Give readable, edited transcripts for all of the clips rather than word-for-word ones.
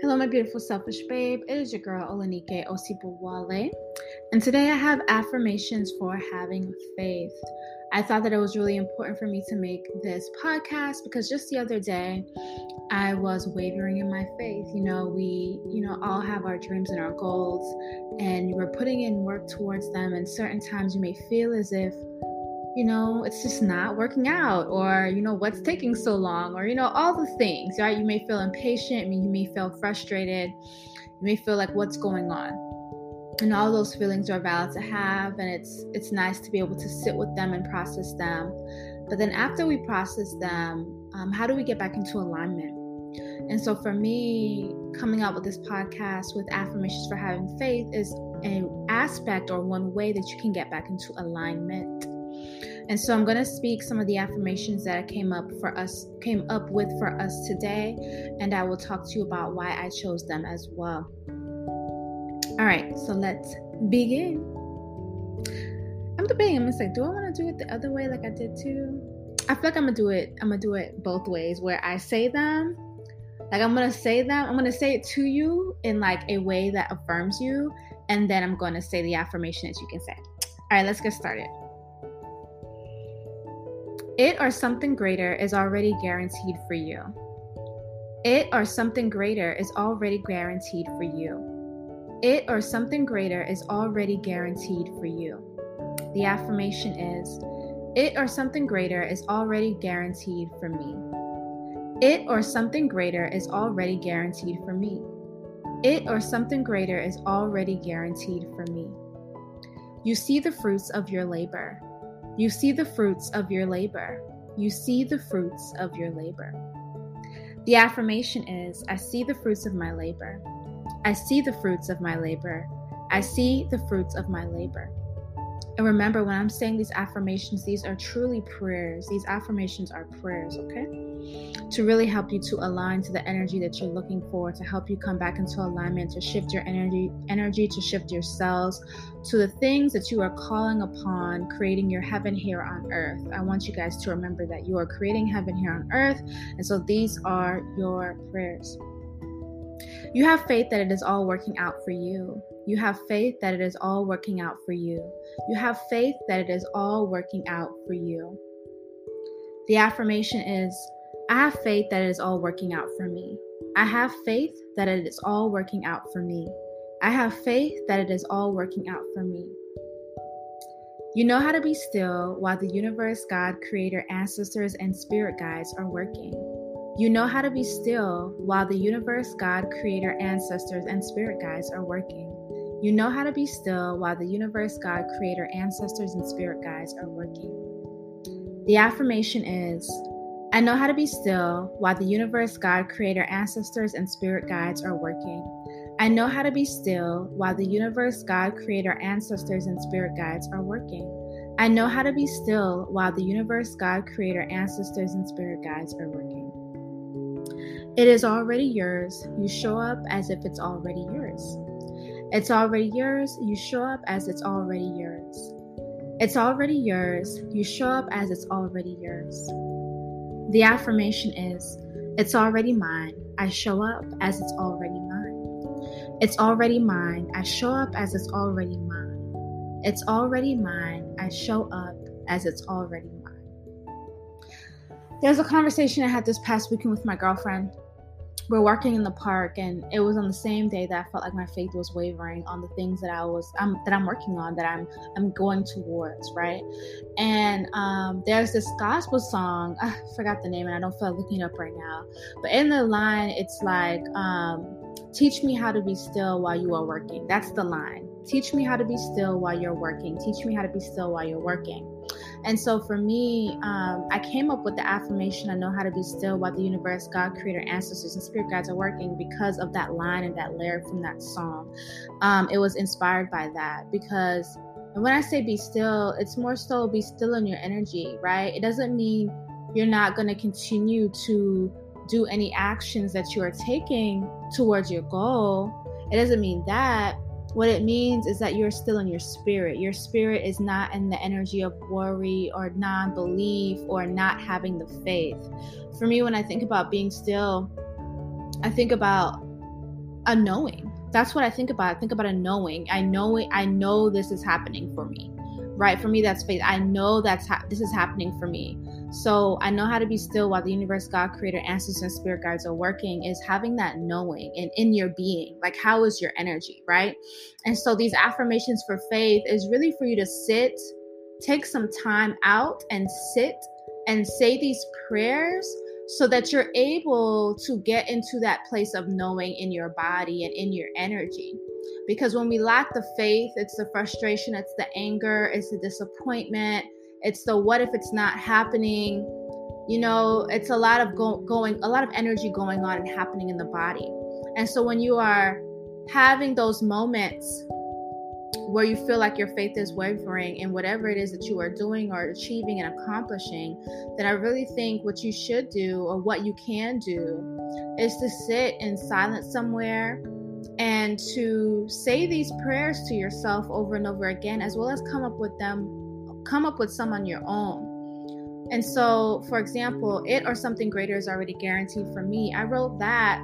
Hello, my beautiful selfish babe. It is your girl, Olanike Osibowale. And today I have affirmations for having faith. I thought that it was really important for me to make this podcast because just the other day I was wavering in my faith. We all have our dreams and our goals, and we're putting in work towards them. And certain times you may feel as if, it's just not working out, or, what's taking so long, or, all the things, right? You may feel impatient. You may feel frustrated. You may feel like what's going on, and all those feelings are valid to have. And it's nice to be able to sit with them and process them. But then after we process them, how do we get back into alignment? And so for me, coming out with this podcast with affirmations for having faith is an aspect or one way that you can get back into alignment. And so I'm going to speak some of the affirmations that I came up with for us today, and I will talk to you about why I chose them as well. All right, so let's begin. I'm debating. I'm just like, do I want to do it the other way like I did too? I feel like I'm going to do it both ways, where I say them. Like I'm going to say it to you in like a way that affirms you, and then I'm going to say the affirmation that you can say. All right, let's get started. It or something greater is already guaranteed for you. It or something greater is already guaranteed for you. It or something greater is already guaranteed for you. The affirmation is, it or something greater is already guaranteed for me. It or something greater is already guaranteed for me. It or something greater is already guaranteed for me. You see the fruits of your labor. You see the fruits of your labor. You see the fruits of your labor. The affirmation is, I see the fruits of my labor. I see the fruits of my labor. I see the fruits of my labor. And remember, when I'm saying these affirmations, these are truly prayers. These affirmations are prayers, okay? To really help you to align to the energy that you're looking for, to help you come back into alignment, to shift your energy, to shift your cells, to the things that you are calling upon, creating your heaven here on earth. I want you guys to remember that you are creating heaven here on earth, and so these are your prayers. You have faith that it is all working out for you. You have faith that it is all working out for you. You have faith that it is all working out for you. The affirmation is, I have faith that it is all working out for me. I have faith that it is all working out for me. I have faith that it is all working out for me. You know how to be still while the universe, God, creator, ancestors, and spirit guides are working. You know how to be still while the universe, God, creator, ancestors, and spirit guides are working. You know how to be still while the universe, God, creator, ancestors, and spirit guides are working. The affirmation is, I know how to be still while the universe, God, creator, ancestors, and spirit guides are working. I know how to be still while the universe, God, creator, ancestors, and spirit guides are working. I know how to be still while the universe, God, creator, ancestors, and spirit guides are working. It is already yours. You show up as if it's already yours. It's already yours. You show up as it's already yours. It's already yours. You show up as it's already yours. The affirmation is, it's already mine. I show up as it's already mine. It's already mine. I show up as it's already mine. It's already mine. I show up as it's already mine. There's a conversation I had this past weekend with my girlfriend. We're walking in the park, and it was on the same day that I felt like my faith was wavering on the things that I'm working on, that I'm going towards, right? And there's this gospel song. I forgot the name, and I don't feel like looking it up right now. But in the line, it's like, "Teach me how to be still while you are working." That's the line. Teach me how to be still while you're working. Teach me how to be still while you're working. And so for me, I came up with the affirmation, I know how to be still while the universe, God, creator, ancestors, and spirit guides are working, because of that line and that lyric from that song. It was inspired by that, because when I say be still, it's more so be still in your energy, right? It doesn't mean you're not going to continue to do any actions that you are taking towards your goal. It doesn't mean that. What it means is that you're still in your spirit. Your spirit is not in the energy of worry or non-belief or not having the faith. For me, when I think about being still, I think about a knowing. That's what I think about. I think about a knowing. I know it. I know this is happening for me, right? For me, that's faith. I know this is happening for me. So I know how to be still while the universe, God, creator, ancestors, and spirit guides are working, is having that knowing and in your being, like, how is your energy, right? And so these affirmations for faith is really for you to sit, take some time out and sit and say these prayers so that you're able to get into that place of knowing in your body and in your energy. Because when we lack the faith, it's the frustration, it's the anger, it's the disappointment. It's the what if it's not happening, you know, it's a lot of a lot of energy going on and happening in the body. And so when you are having those moments where you feel like your faith is wavering in whatever it is that you are doing or achieving and accomplishing, then I really think what you should do, or what you can do, is to sit in silence somewhere and to say these prayers to yourself over and over again, as well as come up with some on your own. And so, for example, it or something greater is already guaranteed for me. I wrote that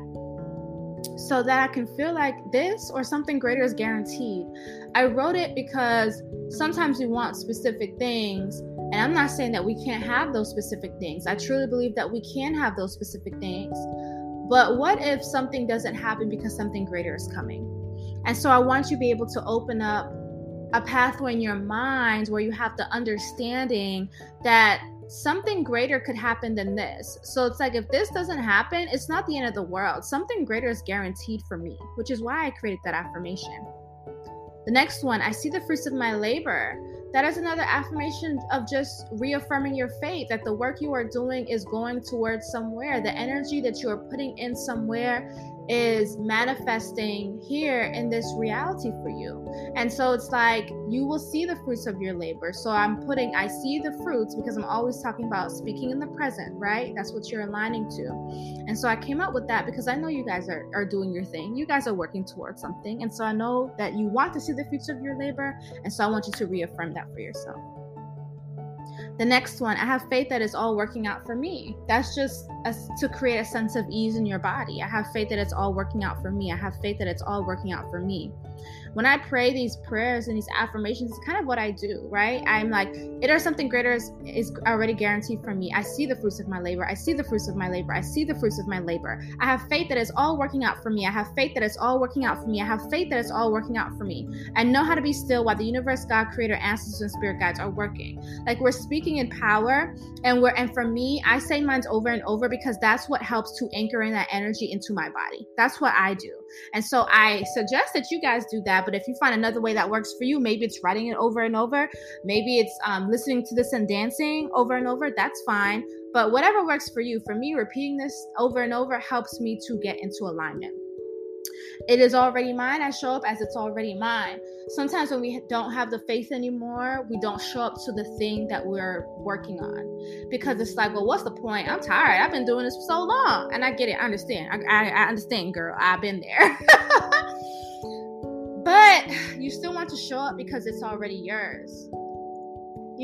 so that I can feel like this or something greater is guaranteed. I wrote it because sometimes we want specific things, and I'm not saying that we can't have those specific things. I truly believe that we can have those specific things. But what if something doesn't happen because something greater is coming? And so I want you to be able to open up a pathway in your mind where you have the understanding that something greater could happen than this. So it's like, if this doesn't happen, it's not the end of the world. Something greater is guaranteed for me, which is why I created that affirmation. The next one, I see the fruits of my labor. That is another affirmation of just reaffirming your faith that the work you are doing is going towards somewhere. The energy that you are putting in somewhere is manifesting here in this reality for you. And so it's like, you will see the fruits of your labor. So I see the fruits, because I'm always talking about speaking in the present, right? That's what you're aligning to. And so I came up with that because I know you guys are doing your thing. You guys are working towards something. And so I know that you want to see the fruits of your labor. And so I want you to reaffirm that for yourself. The next one, I have faith that it's all working out for me. That's just to create a sense of ease in your body. I have faith that it's all working out for me. I have faith that it's all working out for me. When I pray these prayers and these affirmations, it's kind of what I do, right? I'm like, it or something greater is already guaranteed for me. I see the fruits of my labor. I see the fruits of my labor. I see the fruits of my labor. I have faith that it's all working out for me. I have faith that it's all working out for me. I have faith that it's all working out for me. I know how to be still while the universe, God, creator, ancestors, and spirit guides are working. Like, we're speaking in power, and for me, I say mine over and over because that's what helps to anchor in that energy into my body. That's what I do. And so I suggest that you guys do that. But if you find another way that works for you, maybe it's writing it over and over. Maybe it's listening to this and dancing over and over. That's fine. But whatever works for you, for me, repeating this over and over helps me to get into alignment. It is already mine. I show up as it's already mine. Sometimes when we don't have the faith anymore, we don't show up to the thing that we're working on, because it's like, well, what's the point? I'm tired. I've been doing this for so long. And I get it. I understand. I understand, girl. I've been there. But you still want to show up because it's already yours.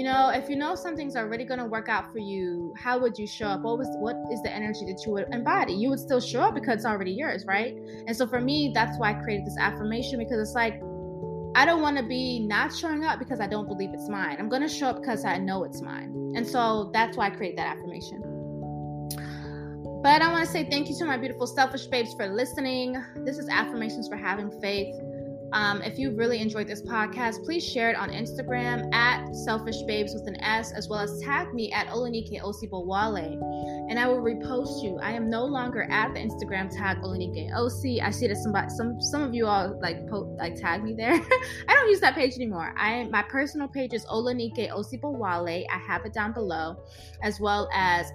You know, if you know something's already going to work out for you, how would you show up? What is the energy that you would embody? You would still show up because it's already yours, right? And so for me, that's why I created this affirmation, because it's like, I don't want to be not showing up because I don't believe it's mine. I'm going to show up because I know it's mine. And so that's why I created that affirmation. But I want to say thank you to my beautiful selfish babes for listening. This is Affirmations for Having Faith. If you really enjoyed this podcast, please share it on Instagram @selfishbabes, as well as tag me @Olanike Osibowale, and I will repost you. I am no longer at the Instagram tag Olanike Osi. I see that some of you all like tag me there. I don't use that page anymore. My personal page is Olanike Osibowale. I have it down below, as well as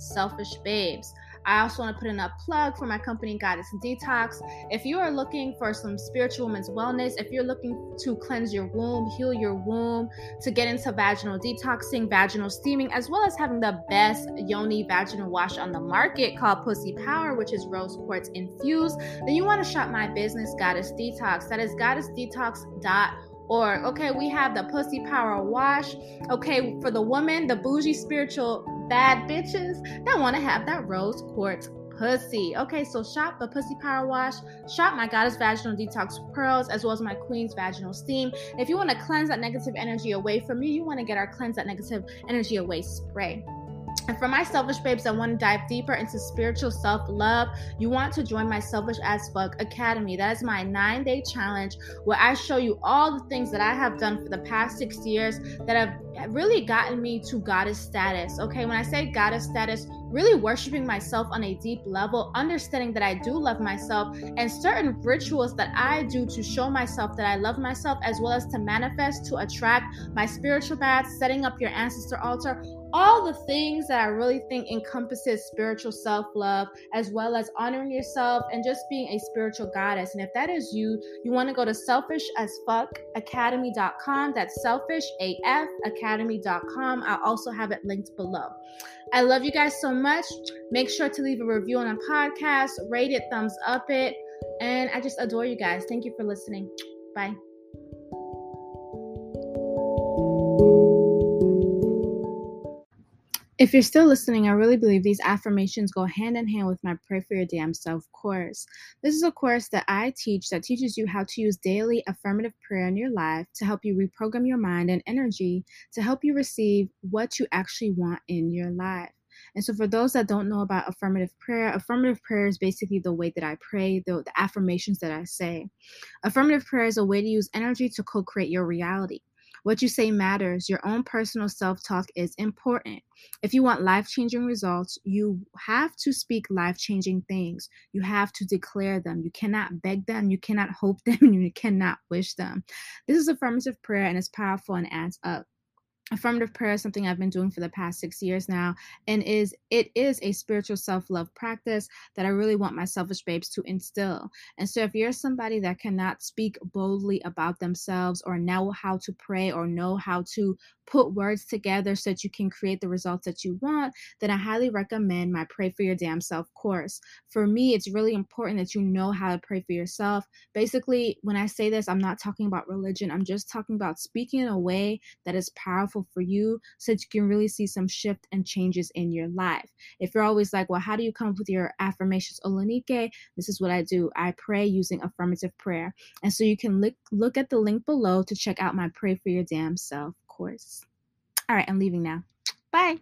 @selfishbabes. I also want to put in a plug for my company, Goddess Detox. If you are looking for some spiritual women's wellness, if you're looking to cleanse your womb, heal your womb, to get into vaginal detoxing, vaginal steaming, as well as having the best yoni vaginal wash on the market called Pussy Power, which is rose quartz infused, then you want to shop my business, Goddess Detox. That is goddessdetox.org. Or, okay, we have the Pussy Power Wash. Okay, for the woman, the bougie spiritual bad bitches that want to have that rose quartz pussy. Okay, so shop the Pussy Power Wash, shop my Goddess Vaginal Detox Pearls, as well as my Queen's Vaginal Steam. If you want to cleanse that negative energy away from you, you want to get our Cleanse That Negative Energy Away spray. And for my selfish babes that want to dive deeper into spiritual self-love, you want to join my Selfish As Fuck Academy. That is my 9-day challenge where I show you all the things that I have done for the past 6 years that have really gotten me to goddess status. Okay, when I say goddess status, really worshiping myself on a deep level, understanding that I do love myself, and certain rituals that I do to show myself that I love myself, as well as to manifest, to attract my spiritual path, setting up your ancestor altar, all the things that I really think encompasses spiritual self-love, as well as honoring yourself and just being a spiritual goddess. And if that is you, you want to go to selfishasfuckacademy.com. That's selfishafacademy.com. I'll also have it linked below. I love you guys so much. Make sure to leave a review on a podcast, rate it, thumbs up it, and I just adore you guys. Thank you for listening. Bye. If you're still listening, I really believe these affirmations go hand in hand with my Pray for Your Damn Self course. This is a course that I teach that teaches you how to use daily affirmative prayer in your life to help you reprogram your mind and energy to help you receive what you actually want in your life. And so for those that don't know about affirmative prayer is basically the way that I pray, the affirmations that I say. Affirmative prayer is a way to use energy to co-create your reality. What you say matters. Your own personal self-talk is important. If you want life-changing results, you have to speak life-changing things. You have to declare them. You cannot beg them. You cannot hope them. And you cannot wish them. This is affirmative prayer, and it's powerful and adds up. Affirmative prayer is something I've been doing for the past 6 years now, and it is a spiritual self-love practice that I really want my selfish babes to instill. And so if you're somebody that cannot speak boldly about themselves or know how to pray or know how to put words together so that you can create the results that you want, then I highly recommend my Pray for Your Damn Self course. For me, it's really important that you know how to pray for yourself. Basically, when I say this, I'm not talking about religion. I'm just talking about speaking in a way that is powerful for you so that you can really see some shift and changes in your life. If you're always like, well, how do you come up with your affirmations, Olanike? This is what I do. I pray using affirmative prayer. And so you can look at the link below to check out my Pray for Your Damn Self course. All right, I'm leaving now. Bye.